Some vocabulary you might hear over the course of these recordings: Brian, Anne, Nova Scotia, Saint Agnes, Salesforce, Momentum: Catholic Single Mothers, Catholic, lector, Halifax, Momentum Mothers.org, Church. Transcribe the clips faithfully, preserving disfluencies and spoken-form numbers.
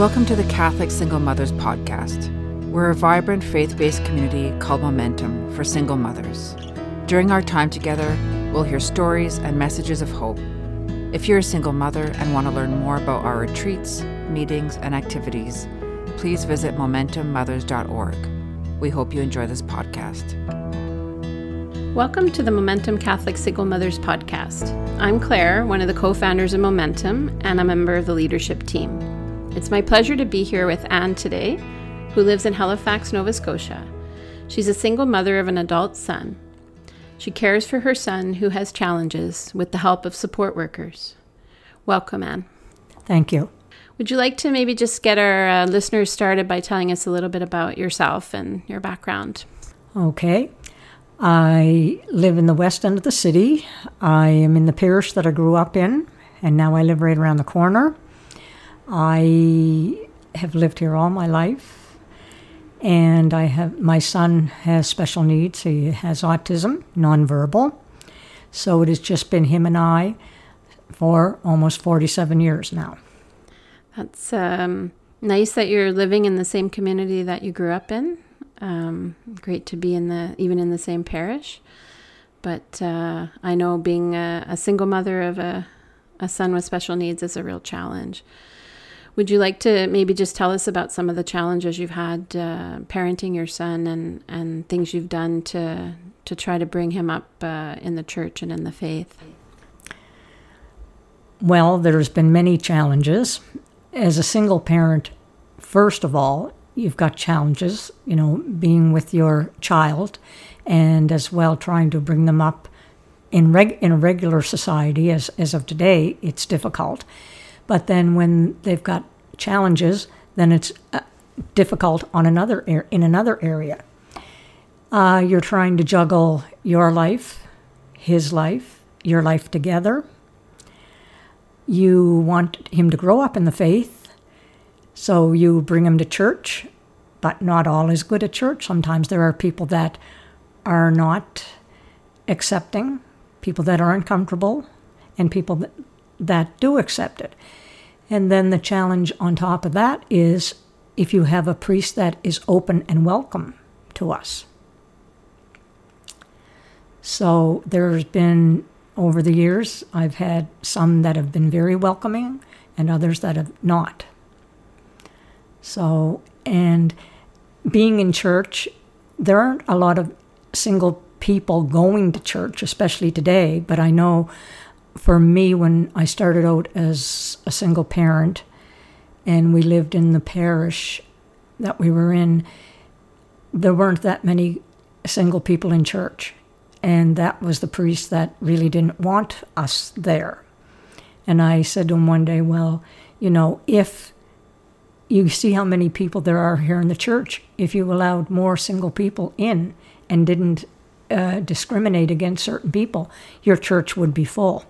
Welcome to the Catholic Single Mothers Podcast. We're a vibrant faith-based community called Momentum for single mothers. During our time together, we'll hear stories and messages of hope. If you're a single mother and want to learn more about our retreats, meetings, and activities, please visit Momentum Mothers dot org. We hope you enjoy this podcast. Welcome to the Momentum Catholic Single Mothers Podcast. I'm Claire, one of the co-founders of Momentum and a member of the leadership team. It's my pleasure to be here with Anne today, who lives in Halifax, Nova Scotia. She's a single mother of an adult son. She cares for her son who has challenges with the help of support workers. Welcome, Anne. Thank you. Would you like to maybe just get our uh, listeners started by telling us a little bit about yourself and your background? Okay. I live in the west end of the city. I am in the parish that I grew up in, and now I live right around the corner. I have lived here all my life, and I have my son has special needs. He has autism, nonverbal, so it has just been him and I for almost forty-seven years now. That's um, nice that you're living in the same community that you grew up in. Um, great to be in the even in the same parish. But uh, I know being a, a single mother of a, a son with special needs is a real challenge. Would you like to maybe just tell us about some of the challenges you've had uh, parenting your son and, and things you've done to to try to bring him up uh, in the church and in the faith? Well, there's been many challenges. As a single parent, first of all, you've got challenges, you know, being with your child and as well trying to bring them up in reg- in a regular society. As, as of today, it's difficult. But then when they've got challenges, then it's uh, difficult on another er- in another area. Uh, you're trying to juggle your life, his life, your life together. You want him to grow up in the faith, so you bring him to church, but not all is good at church. Sometimes there are people that are not accepting, people that are uncomfortable, and people that, that do accept it. And then the challenge on top of that is if you have a priest that is open and welcome to us. So there's been... Over the years, I've had some that have been very welcoming and others that have not. So, and being in church, there aren't a lot of single people going to church, especially today. But I know for me, when I started out as a single parent and we lived in the parish that we were in, there weren't that many single people in church. And that was the priest that really didn't want us there. And I said to him one day, well, you know, if you see how many people there are here in the church, if you allowed more single people in and didn't uh, discriminate against certain people, your church would be full.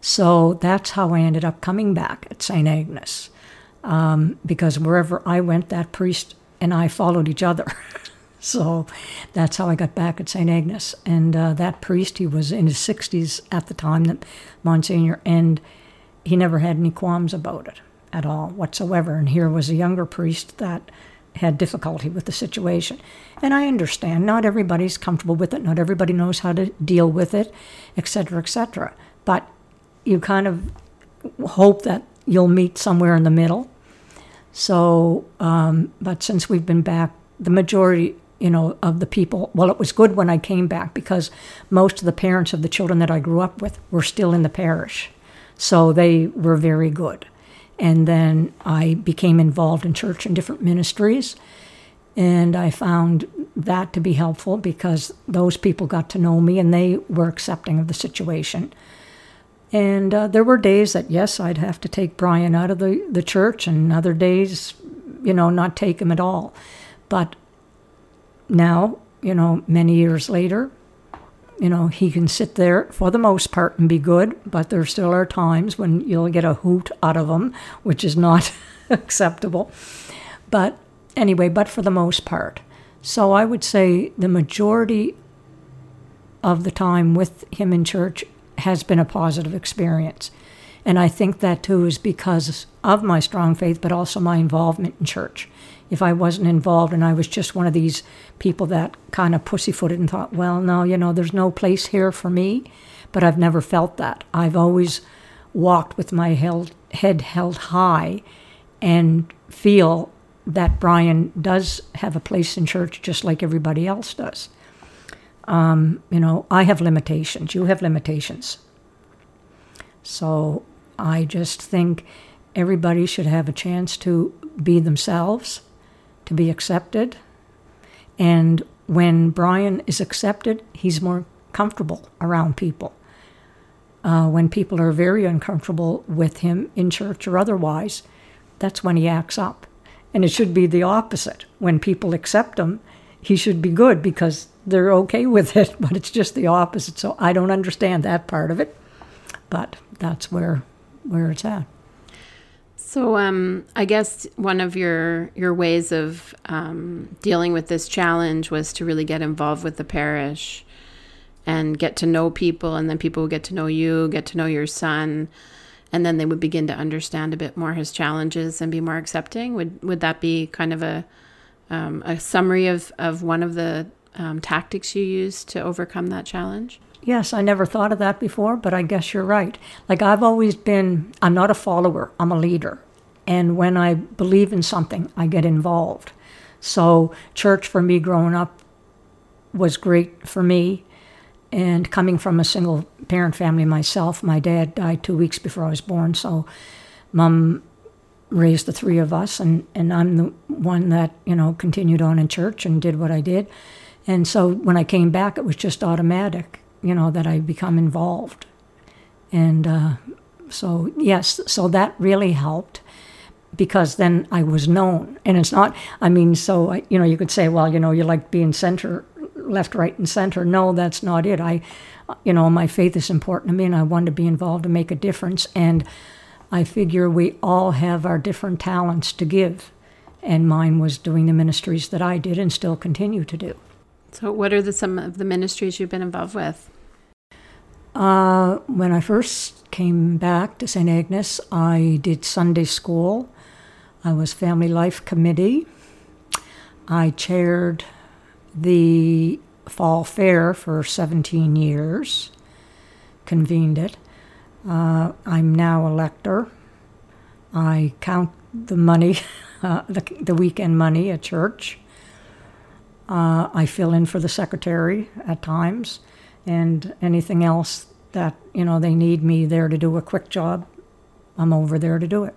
So that's how I ended up coming back at Saint Agnes. Um, because wherever I went, that priest and I followed each other. So that's how I got back at Saint Agnes. And uh, that priest, he was in his sixties at the time, that Monsignor, and he never had any qualms about it at all whatsoever. And here was a younger priest that had difficulty with the situation. And I understand not everybody's comfortable with it. Not everybody knows how to deal with it, et cetera, et cetera. But you kind of hope that you'll meet somewhere in the middle. So, um, but since we've been back, the majority, you know, of the people, well, it was good when I came back because most of the parents of the children that I grew up with were still in the parish. So they were very good. And then I became involved in church and different ministries. And I found that to be helpful because those people got to know me and they were accepting of the situation. And uh, there were days that, yes, I'd have to take Brian out of the, the church, and other days, you know, not take him at all. But now, you know, many years later, you know, he can sit there for the most part and be good, but there still are times when you'll get a hoot out of him, which is not acceptable. But anyway, but for the most part. So I would say the majority of the time with him in church has been a positive experience. And I think that, too, is because of my strong faith, but also my involvement in church. If I wasn't involved and I was just one of these people that kind of pussyfooted and thought, well, no, you know, there's no place here for me, but I've never felt that. I've always walked with my held, head held high and feel that Brian does have a place in church just like everybody else does. Um, you know, I have limitations. You have limitations. So I just think everybody should have a chance to be themselves, to be accepted. And when Brian is accepted, he's more comfortable around people. Uh, when people are very uncomfortable with him in church or otherwise, that's when he acts up. And it should be the opposite. When people accept him, he should be good because they're okay with it, but it's just the opposite. So I don't understand that part of it, but that's where where it's at. So um, I guess one of your, your ways of um, dealing with this challenge was to really get involved with the parish and get to know people, and then people would get to know you, get to know your son, and then they would begin to understand a bit more his challenges and be more accepting. Would would that be kind of a um, a summary of, of one of the um, tactics you used to overcome that challenge? Yes, I never thought of that before, but I guess you're right. Like I've always been, I'm not a follower, I'm a leader. And when I believe in something, I get involved. So church for me growing up was great for me. And coming from a single parent family myself, my dad died two weeks before I was born. So mom raised the three of us, and, and I'm the one that, you know, continued on in church and did what I did. And so when I came back, it was just automatic, you know, that I become involved. And uh, so, yes, so that really helped because then I was known. And it's not, I mean, so, I, you know, you could say, well, you know, you like being center, left, right, and center. No, that's not it. I, you know, my faith is important to me, and I want to be involved and make a difference. And I figure we all have our different talents to give. And mine was doing the ministries that I did and still continue to do. So what are the, some of the ministries you've been involved with? Uh, when I first came back to Saint Agnes, I did Sunday school. I was Family Life Committee. I chaired the Fall Fair for seventeen years, convened it. Uh, I'm now a lector. I count the money, uh, the, the weekend money at church. Uh, I fill in for the secretary at times, and anything else that, you know, they need me there to do a quick job, I'm over there to do it.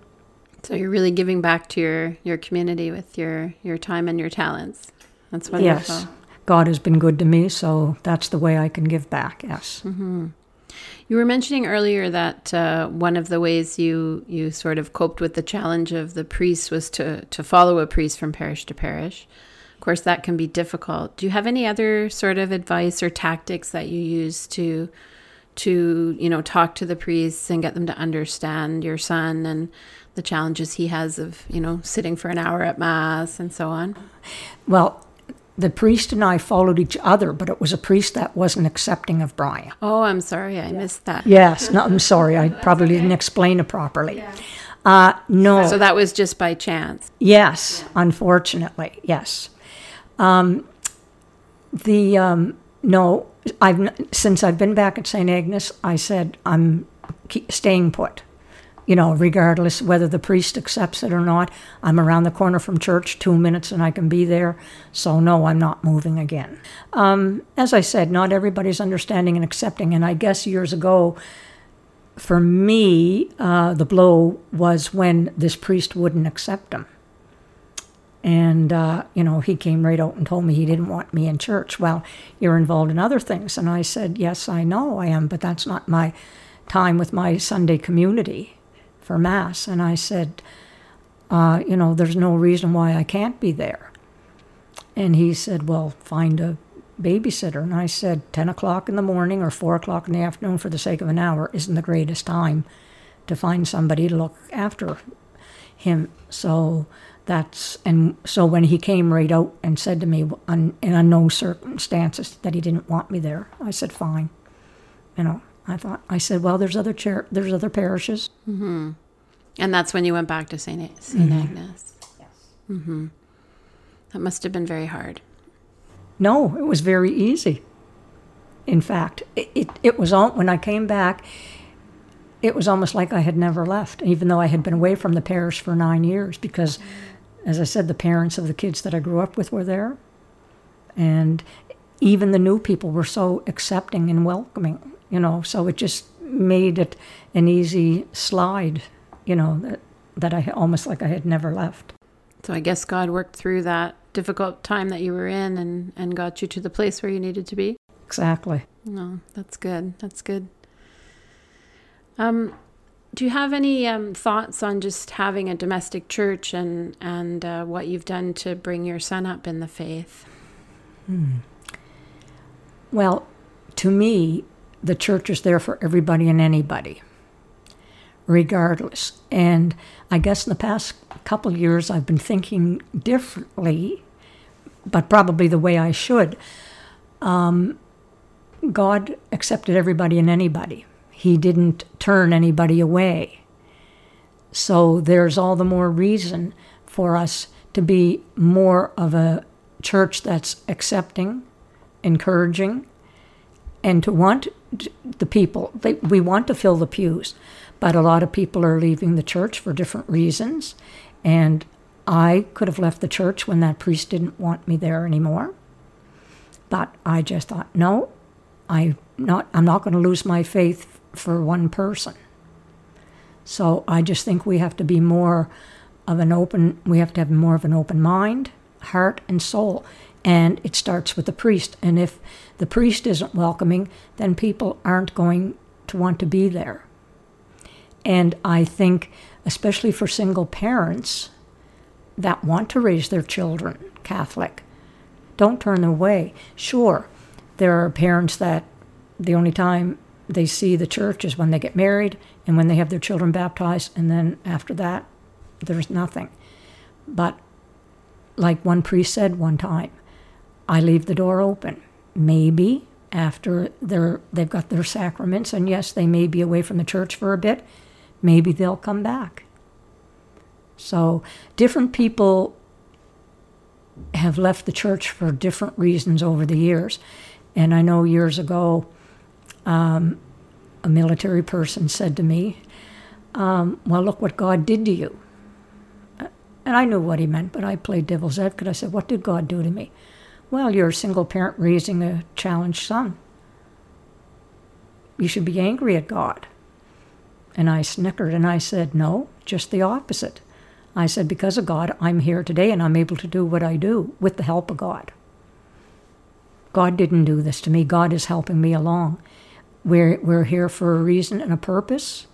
So you're really giving back to your, your community with your, your time and your talents. That's wonderful. Yes, God has been good to me, so that's the way I can give back, yes. Mm-hmm. You were mentioning earlier that uh, one of the ways you, you sort of coped with the challenge of the priest was to, to follow a priest from parish to parish. Of course, that can be difficult. Do you have any other sort of advice or tactics that you use to, to you know, talk to the priests and get them to understand your son and the challenges he has of, you know, sitting for an hour at Mass and so on? Well, the priest and I followed each other, but it was a priest that wasn't accepting of Brian. Oh, I'm sorry. I yeah. missed that. Yes. No, I'm sorry. I probably okay. didn't explain it properly. Yeah. Uh, no. So that was just by chance. Yes. Yeah. Unfortunately. Yes. Um, the, um, no, I've, since I've been back at Saint Agnes, I said, I'm staying put, you know, regardless whether the priest accepts it or not. I'm around the corner from church, two minutes, and I can be there. So no, I'm not moving again. Um, as I said, not everybody's understanding and accepting. And I guess years ago, for me, uh, the blow was when this priest wouldn't accept him. And, uh, you know, he came right out and told me he didn't want me in church. Well, you're involved in other things. And I said, yes, I know I am, but that's not my time with my Sunday community for Mass. And I said, uh, you know, there's no reason why I can't be there. And he said, well, find a babysitter. And I said, ten o'clock in the morning or four o'clock in the afternoon for the sake of an hour isn't the greatest time to find somebody to look after him. So that's, and so when he came right out and said to me un, in unknown circumstances that he didn't want me there, I said, fine, you know. I thought, I said, well, there's other char- there's other parishes. Mm-hmm. And that's when you went back to Saint A- Saint mm-hmm. Agnes. Yes. Mm-hmm. That must have been very hard. No, it was very easy. In fact, it, it, it was all, when I came back, it was almost like I had never left, even though I had been away from the parish for nine years because, as I said, the parents of the kids that I grew up with were there. And even the new people were so accepting and welcoming, you know, so it just made it an easy slide, you know, that, that I almost like I had never left. So I guess God worked through that difficult time that you were in and, and got you to the place where you needed to be. Exactly. No, that's good. That's good. Um, do you have any um, thoughts on just having a domestic church and, and uh, what you've done to bring your son up in the faith? Hmm. Well, to me, the church is there for everybody and anybody, regardless. And I guess in the past couple of years, I've been thinking differently, but probably the way I should. Um, God accepted everybody and anybody. He didn't turn anybody away. So there's all the more reason for us to be more of a church that's accepting, encouraging, and to want the people. They, we want to fill the pews, but a lot of people are leaving the church for different reasons. And I could have left the church when that priest didn't want me there anymore. But I just thought, no, I not, I'm not going to lose my faith for one person. So I just think we have to be more of an open, we have to have more of an open mind, heart, and soul. And it starts with the priest. And if the priest isn't welcoming, then people aren't going to want to be there. And I think, especially for single parents that want to raise their children Catholic, don't turn them away. Sure, there are parents that the only time they see the church is when they get married and when they have their children baptized, and then after that, there's nothing. But like one priest said one time, I leave the door open. Maybe after they're, they've got their sacraments, and yes, they may be away from the church for a bit, maybe they'll come back. So different people have left the church for different reasons over the years. And I know years ago, um, a military person said to me, um, well, look what God did to you. And I knew what he meant, but I played devil's advocate. I said, what did God do to me? Well, you're a single parent raising a challenged son. You should be angry at God. And I snickered and I said, no, just the opposite. I said, because of God, I'm here today and I'm able to do what I do with the help of God. God didn't do this to me. God is helping me along. We're, we're here for a reason and a purpose,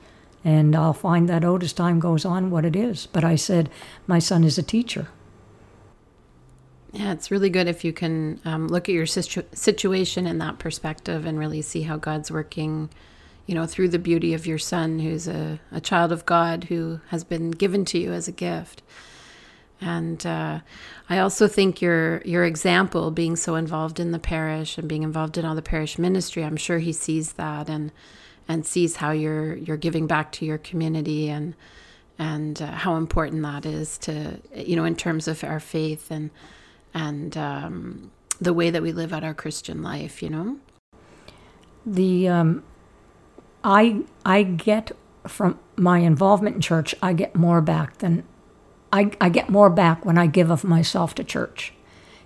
and I'll find that out as time goes on what it is. But I said, my son is a teacher. Yeah, it's really good if you can um, look at your situ- situation in that perspective and really see how God's working, you know, through the beauty of your son, who's a, a child of God, who has been given to you as a gift. And uh, I also think your your example, being so involved in the parish and being involved in all the parish ministry, I'm sure he sees that and and sees how you're you're giving back to your community and and uh, how important that is to, you know, in terms of our faith and. and um, the way that we live out our Christian life, you know? The um, I I get from my involvement in church, I get more back than, I, I get more back when I give of myself to church.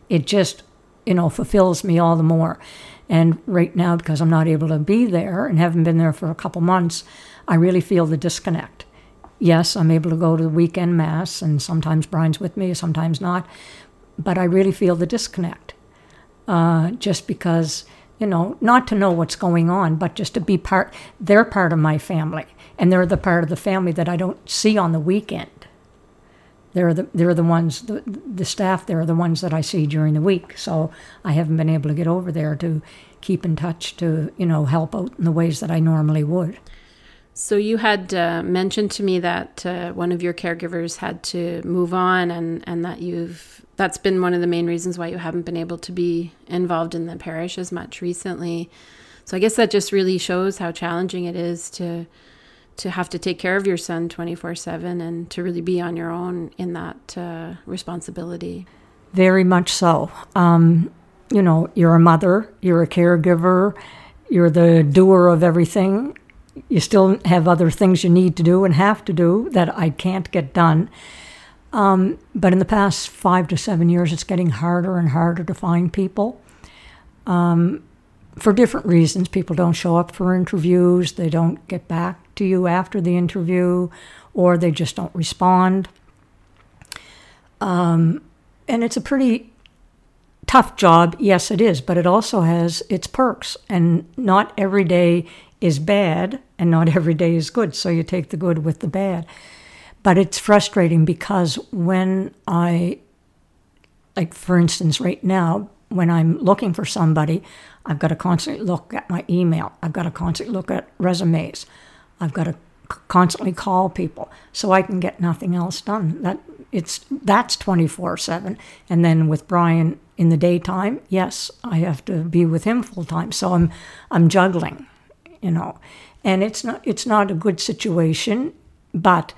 It just, you know, fulfills me all the more. And right now, because I'm not able to be there and haven't been there for a couple months, I really feel the disconnect. Yes, I'm able to go to the weekend mass, and sometimes Brian's with me, sometimes not. But I really feel the disconnect, uh, just because, you know, not to know what's going on, but just to be part, they're part of my family, and they're the part of the family that I don't see on the weekend. They're the, they're the ones, the, the staff, they're the ones that I see during the week, so I haven't been able to get over there to keep in touch, to, you know, help out in the ways that I normally would. So you had uh, mentioned to me that uh, one of your caregivers had to move on, and, and that you've that's been one of the main reasons why you haven't been able to be involved in the parish as much recently. So I guess that just really shows how challenging it is to to have to take care of your son twenty-four seven and to really be on your own in that uh, responsibility. Very much so. Um, you know, you're a mother, you're a caregiver, you're the doer of everything. You still have other things you need to do and have to do that I can't get done. Um, but in the past five to seven years, it's getting harder and harder to find people. Um, for different reasons, people don't show up for interviews, they don't get back to you after the interview, or they just don't respond. Um, and it's a pretty tough job, yes it is, but it also has its perks, and not every day is bad, and not every day is good, so you take the good with the bad. But it's frustrating because when I, like for instance right now, when I'm looking for somebody, I've got to constantly look at my email. I've got to constantly look at resumes. I've got to constantly call people, so I can get nothing else done. That it's that's twenty-four seven. And then with Brian in the daytime, yes, I have to be with him full time. So I'm I'm juggling, you know, and it's not it's not a good situation. But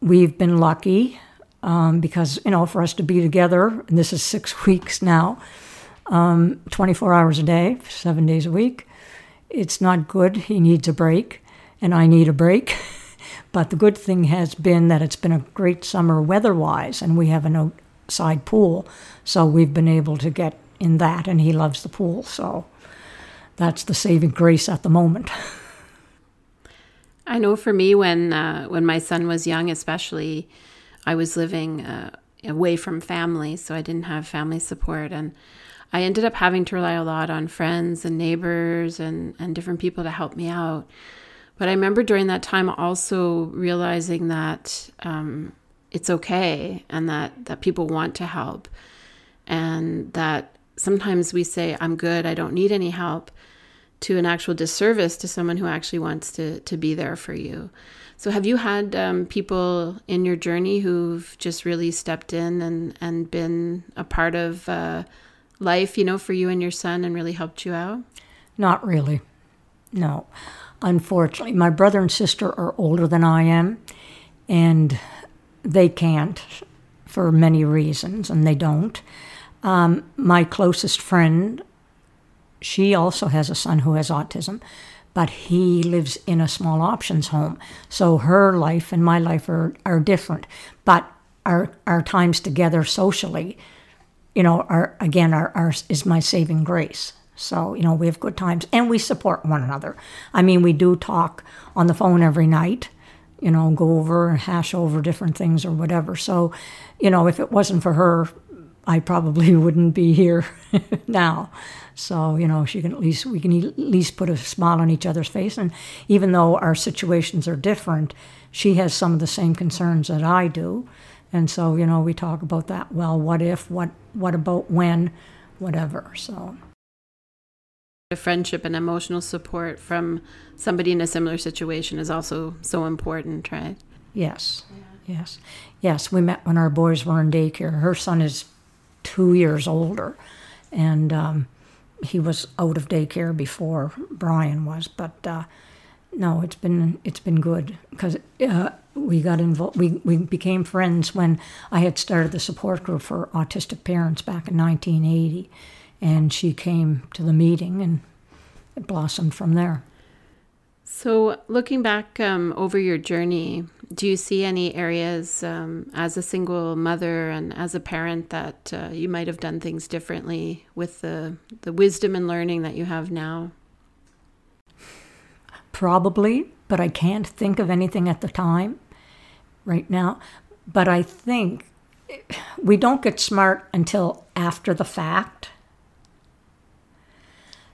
we've been lucky um, because you know for us to be together, and this is six weeks now. Um, twenty-four hours a day, seven days a week. It's not good. He needs a break, and I need a break. But the good thing has been that it's been a great summer weather-wise, and we have an outside pool, so we've been able to get in that, and he loves the pool, so that's the saving grace at the moment. I know for me, when uh, when my son was young especially, I was living uh, away from family, so I didn't have family support, and I ended up having to rely a lot on friends and neighbors and, and different people to help me out. But I remember during that time also realizing that um, it's okay, and that, that people want to help, and that sometimes we say, I'm good, I don't need any help, to an actual disservice to someone who actually wants to, to be there for you. So have you had um, people in your journey who've just really stepped in and, and been a part of uh life, you know, for you and your son, and really helped you out? Not really. No. Unfortunately, my brother and sister are older than I am, and they can't for many reasons, and they don't. Um, my closest friend, she also has a son who has autism, but he lives in a small options home. So her life and my life are, are different, but our, our times together socially, you know, our, again, our, our is my saving grace. So, you know, we have good times, and we support one another. I mean, we do talk on the phone every night, you know, go over and hash over different things or whatever. So, you know, if it wasn't for her, I probably wouldn't be here now. So, you know, she can at least, we can at least put a smile on each other's face. And even though our situations are different, she has some of the same concerns that I do. And so, you know, we talk about that. Well, what if, what what about when, whatever. So a friendship and emotional support from somebody in a similar situation is also so important, right? Yes, yeah. yes. Yes, we met when our boys were in daycare. Her son is two years older, and um, he was out of daycare before Brian was. But uh, no, it's been it's been good because uh, we got involved. We, we became friends when I had started the support group for autistic parents back in nineteen eighty, and she came to the meeting, and it blossomed from there. So, looking back um, over your journey, do you see any areas um, as a single mother and as a parent that uh, you might have done things differently with the the wisdom and learning that you have now? Probably, but I can't think of anything at the time right now. But I think we don't get smart until after the fact.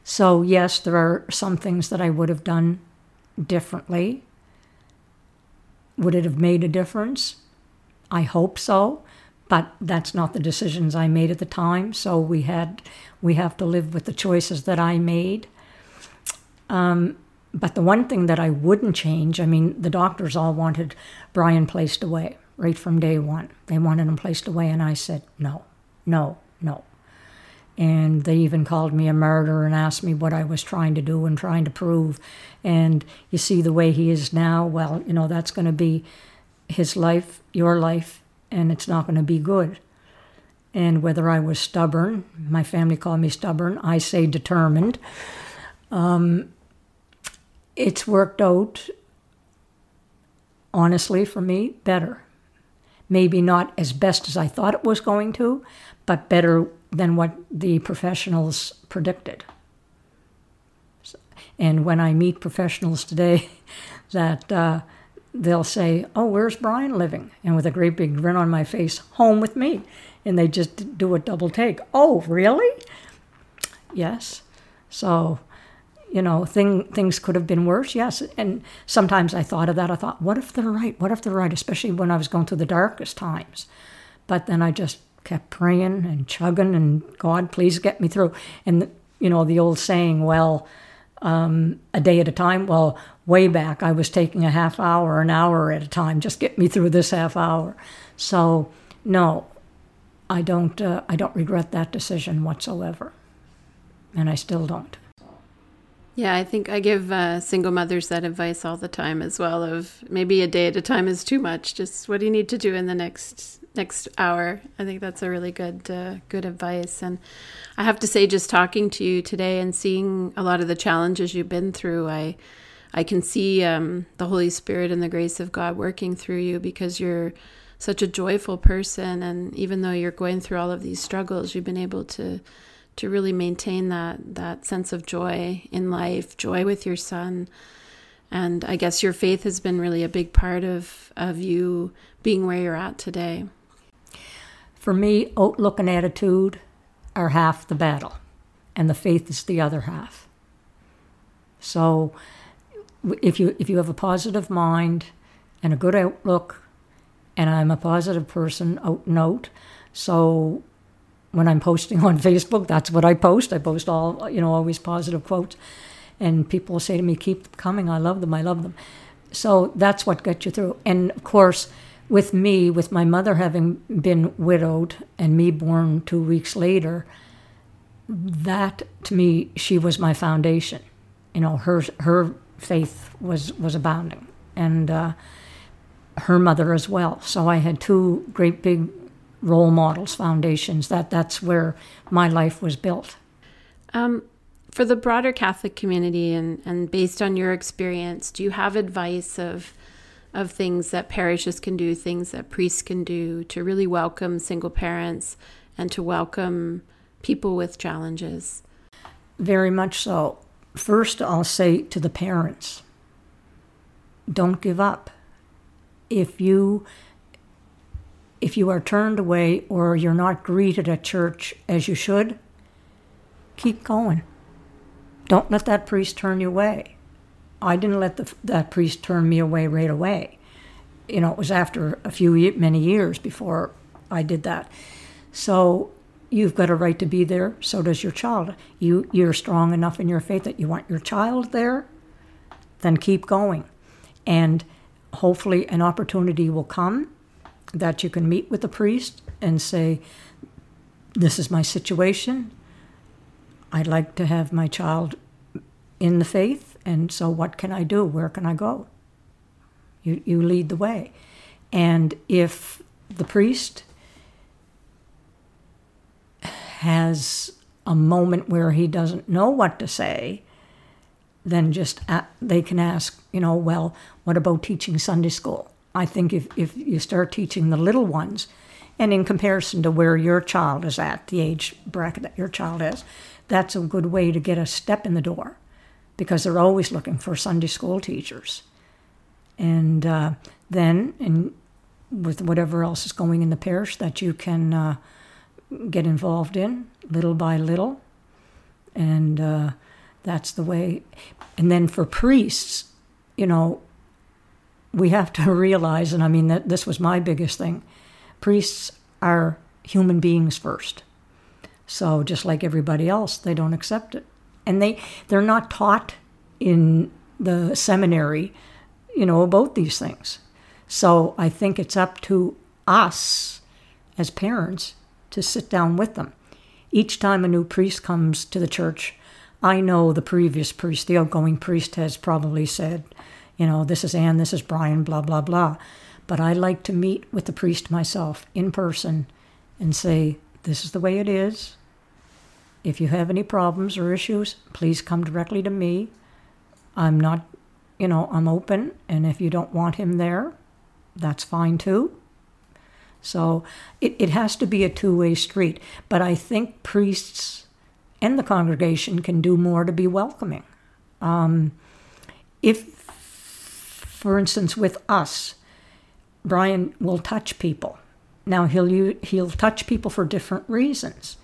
So yes, there are some things that I would have done differently. Would it have made a difference? I hope so, but that's not the decisions I made at the time. So we had, we have to live with the choices that I made. Um, But the one thing that I wouldn't change, I mean, the doctors all wanted Brian placed away right from day one. They wanted him placed away, and I said, no, no, no. And they even called me a murderer and asked me what I was trying to do and trying to prove. And you see the way he is now, well, you know, that's going to be his life, your life, and it's not going to be good. And whether I was stubborn, my family called me stubborn, I say determined. Um, it's worked out, honestly, for me, better. Maybe not as best as I thought it was going to, but better than what the professionals predicted. So, and when I meet professionals today, that uh, they'll say, oh, where's Brian living? And with a great big grin on my face, home with me. And they just do a double take. Oh, really? Yes. So, you know, thing, things could have been worse, yes. And sometimes I thought of that. I thought, what if they're right? What if they're right? Especially when I was going through the darkest times. But then I just kept praying and chugging and, God, please get me through. And, you know, the old saying, well, um, a day at a time. Well, way back, I was taking a half hour, an hour at a time. Just get me through this half hour. So, no, I don't, uh, I don't regret that decision whatsoever. And I still don't. Yeah, I think I give uh, single mothers that advice all the time as well, of maybe a day at a time is too much. Just what do you need to do in the next next hour? I think that's a really good uh, good advice. And I have to say, just talking to you today and seeing a lot of the challenges you've been through, I I can see um, the Holy Spirit and the grace of God working through you, because you're such a joyful person. And even though you're going through all of these struggles, you've been able to to really maintain that that sense of joy in life, joy with your son. And I guess your faith has been really a big part of, of you being where you're at today. For me, outlook and attitude are half the battle, and the faith is the other half. So if you if you have a positive mind and a good outlook, and I'm a positive person out and out, so when I'm posting on Facebook, that's what I post. I post all, you know, always positive quotes. And people say to me, keep coming, I love them, I love them. So that's what gets you through. And of course, with me, with my mother having been widowed and me born two weeks later, that, to me, she was my foundation. You know, her her faith was, was abounding. And uh, her mother as well. So I had two great big role models, foundations, that that's where my life was built. Um, for the broader Catholic community, and, and based on your experience, do you have advice of of things that parishes can do, things that priests can do to really welcome single parents and to welcome people with challenges? Very much so. First, I'll say to the parents, don't give up. If you If you are turned away or you're not greeted at church as you should, keep going. Don't let that priest turn you away. I didn't let the, that priest turn me away right away. You know, it was after a few, many years before I did that. So you've got a right to be there. So does your child. You, you're strong enough in your faith that you want your child there, then keep going. And hopefully an opportunity will come that you can meet with the priest and say, this is my situation. I'd like to have my child in the faith, and so what can I do? Where can I go? You you lead the way. And if the priest has a moment where he doesn't know what to say, then just uh, they can ask, you know, well, what about teaching Sunday school? I think if, if you start teaching the little ones, and in comparison to where your child is at, the age bracket that your child is, that's a good way to get a step in the door, because they're always looking for Sunday school teachers. And uh, then, and with whatever else is going in the parish that you can uh, get involved in, little by little, and uh, that's the way. And then for priests, you know, we have to realize, and I mean, that this was my biggest thing, priests are human beings first. So just like everybody else, they don't accept it. And they, they're not taught in the seminary, you know, about these things. So I think it's up to us as parents to sit down with them Each time a new priest comes to the church, I know the previous priest, the outgoing priest, has probably said, you know, this is Anne, this is Brian, blah, blah, blah. But I like to meet with the priest myself in person and say, this is the way it is. If you have any problems or issues, please come directly to me. I'm not, you know, I'm open. And if you don't want him there, that's fine too. So it, it has to be a two-way street. But I think priests and the congregation can do more to be welcoming. Um, if, for instance, with us, Brian will touch people. Now, he'll, he'll touch people for different reasons.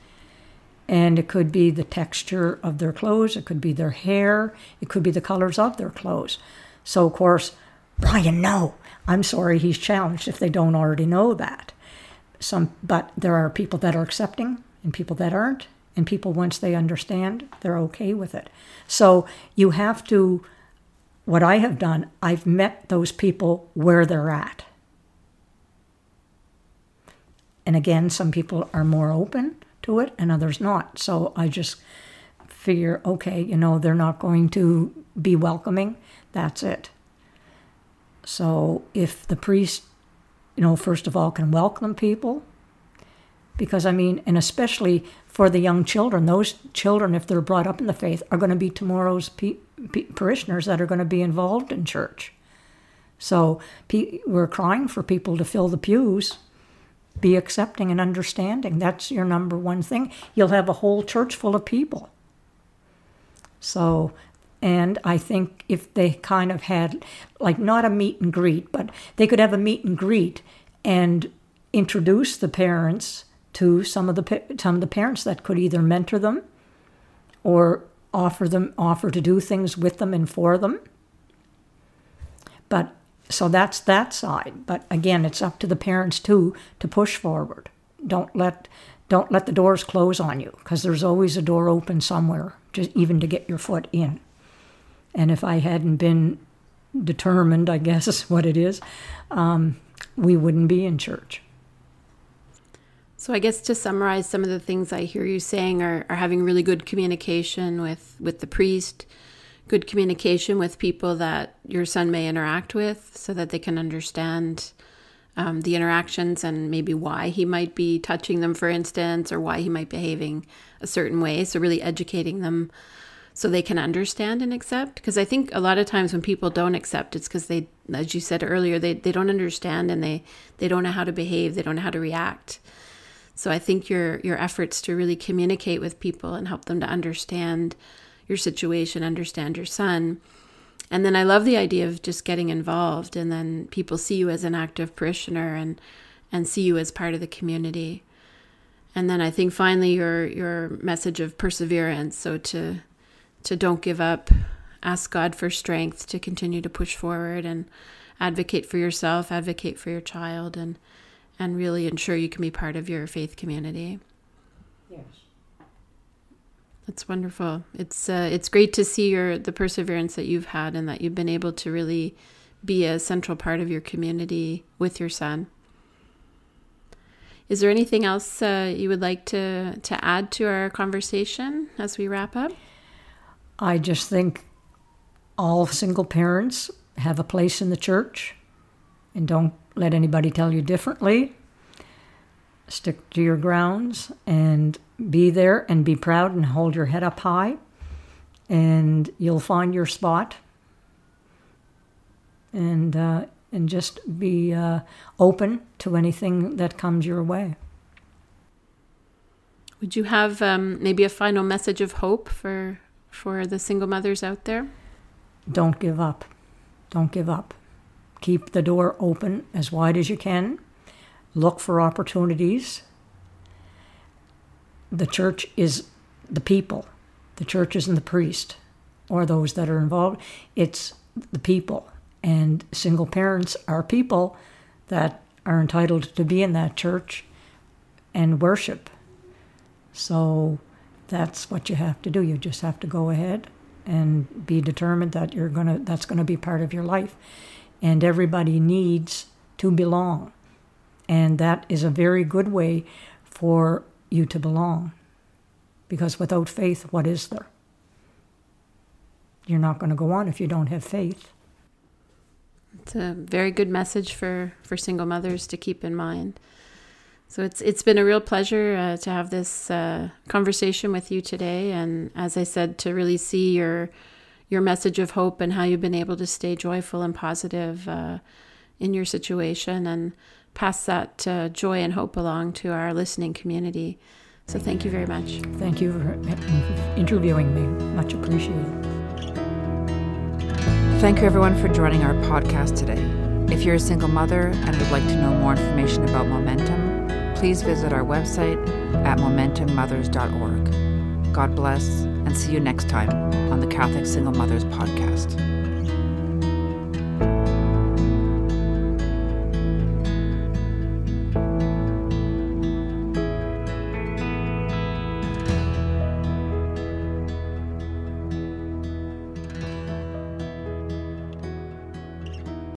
And it could be the texture of their clothes, it could be their hair, it could be the colors of their clothes. So, of course, Brian, no. I'm sorry, he's challenged if they don't already know that. Some, but there are people that are accepting and people that aren't. And people, once they understand, they're okay with it. So you have to, what I have done, I've met those people where they're at. And again, some people are more open to it and others not. So I just figure, okay, you know, they're not going to be welcoming. That's it. So if the priest, you know, first of all, can welcome people, because, I mean, and especially for the young children, those children, if they're brought up in the faith, are going to be tomorrow's pe- pe- parishioners that are going to be involved in church. So pe- we're crying for people to fill the pews, be accepting and understanding. That's your number one thing. You'll have a whole church full of people. So, and I think if they kind of had, like, not a meet and greet, but they could have a meet and greet and introduce the parents to some of the some of the parents that could either mentor them or offer them offer to do things with them and for them. But so that's that side. But again, it's up to the parents too to push forward. Don't let don't let the doors close on you, because there's always a door open somewhere, just even to get your foot in. And if I hadn't been determined, I guess is what it is, um, we wouldn't be in church. So I guess to summarize, some of the things I hear you saying are, are having really good communication with, with the priest, good communication with people that your son may interact with so that they can understand um, the interactions and maybe why he might be touching them, for instance, or why he might be behaving a certain way. So really educating them so they can understand and accept. Because I think a lot of times when people don't accept, it's because they, as you said earlier, they, they don't understand and they, they don't know how to behave. They don't know how to react. So I think your your efforts to really communicate with people and help them to understand your situation, understand your son. And then I love the idea of just getting involved, and then people see you as an active parishioner and and see you as part of the community. And then I think finally your your message of perseverance, so to to don't give up, ask God for strength to continue to push forward and advocate for yourself, advocate for your child, and and really ensure you can be part of your faith community. Yes. That's wonderful. It's uh, it's great to see your the perseverance that you've had and that you've been able to really be a central part of your community with your son. Is there anything else uh, you would like to, to add to our conversation as we wrap up? I just think all single parents have a place in the church, and don't let anybody tell you differently. Stick to your grounds and be there and be proud and hold your head up high, and you'll find your spot. And uh, and just be uh, open to anything that comes your way. Would you have um, maybe a final message of hope for for the single mothers out there? Don't give up. Don't give up. Keep the door open as wide as you can. Look for opportunities. The church is the people. The church isn't the priest or those that are involved. It's the people. And single parents are people that are entitled to be in that church and worship. So that's what you have to do. You just have to go ahead and be determined that you're gonna. That's going to be part of your life. And everybody needs to belong. And that is a very good way for you to belong. Because without faith, what is there? You're not going to go on if you don't have faith. It's a very good message for, for single mothers to keep in mind. So it's it's been a real pleasure uh, to have this uh, conversation with you today. And as I said, to really see your your message of hope and how you've been able to stay joyful and positive uh, in your situation and pass that uh, joy and hope along to our listening community. So thank you very much. Thank you for interviewing me. Much appreciated. Thank you everyone for joining our podcast today. If you're a single mother and would like to know more information about Momentum, please visit our website at momentum mothers dot org. God bless, and see you next time on the Catholic Single Mothers Podcast.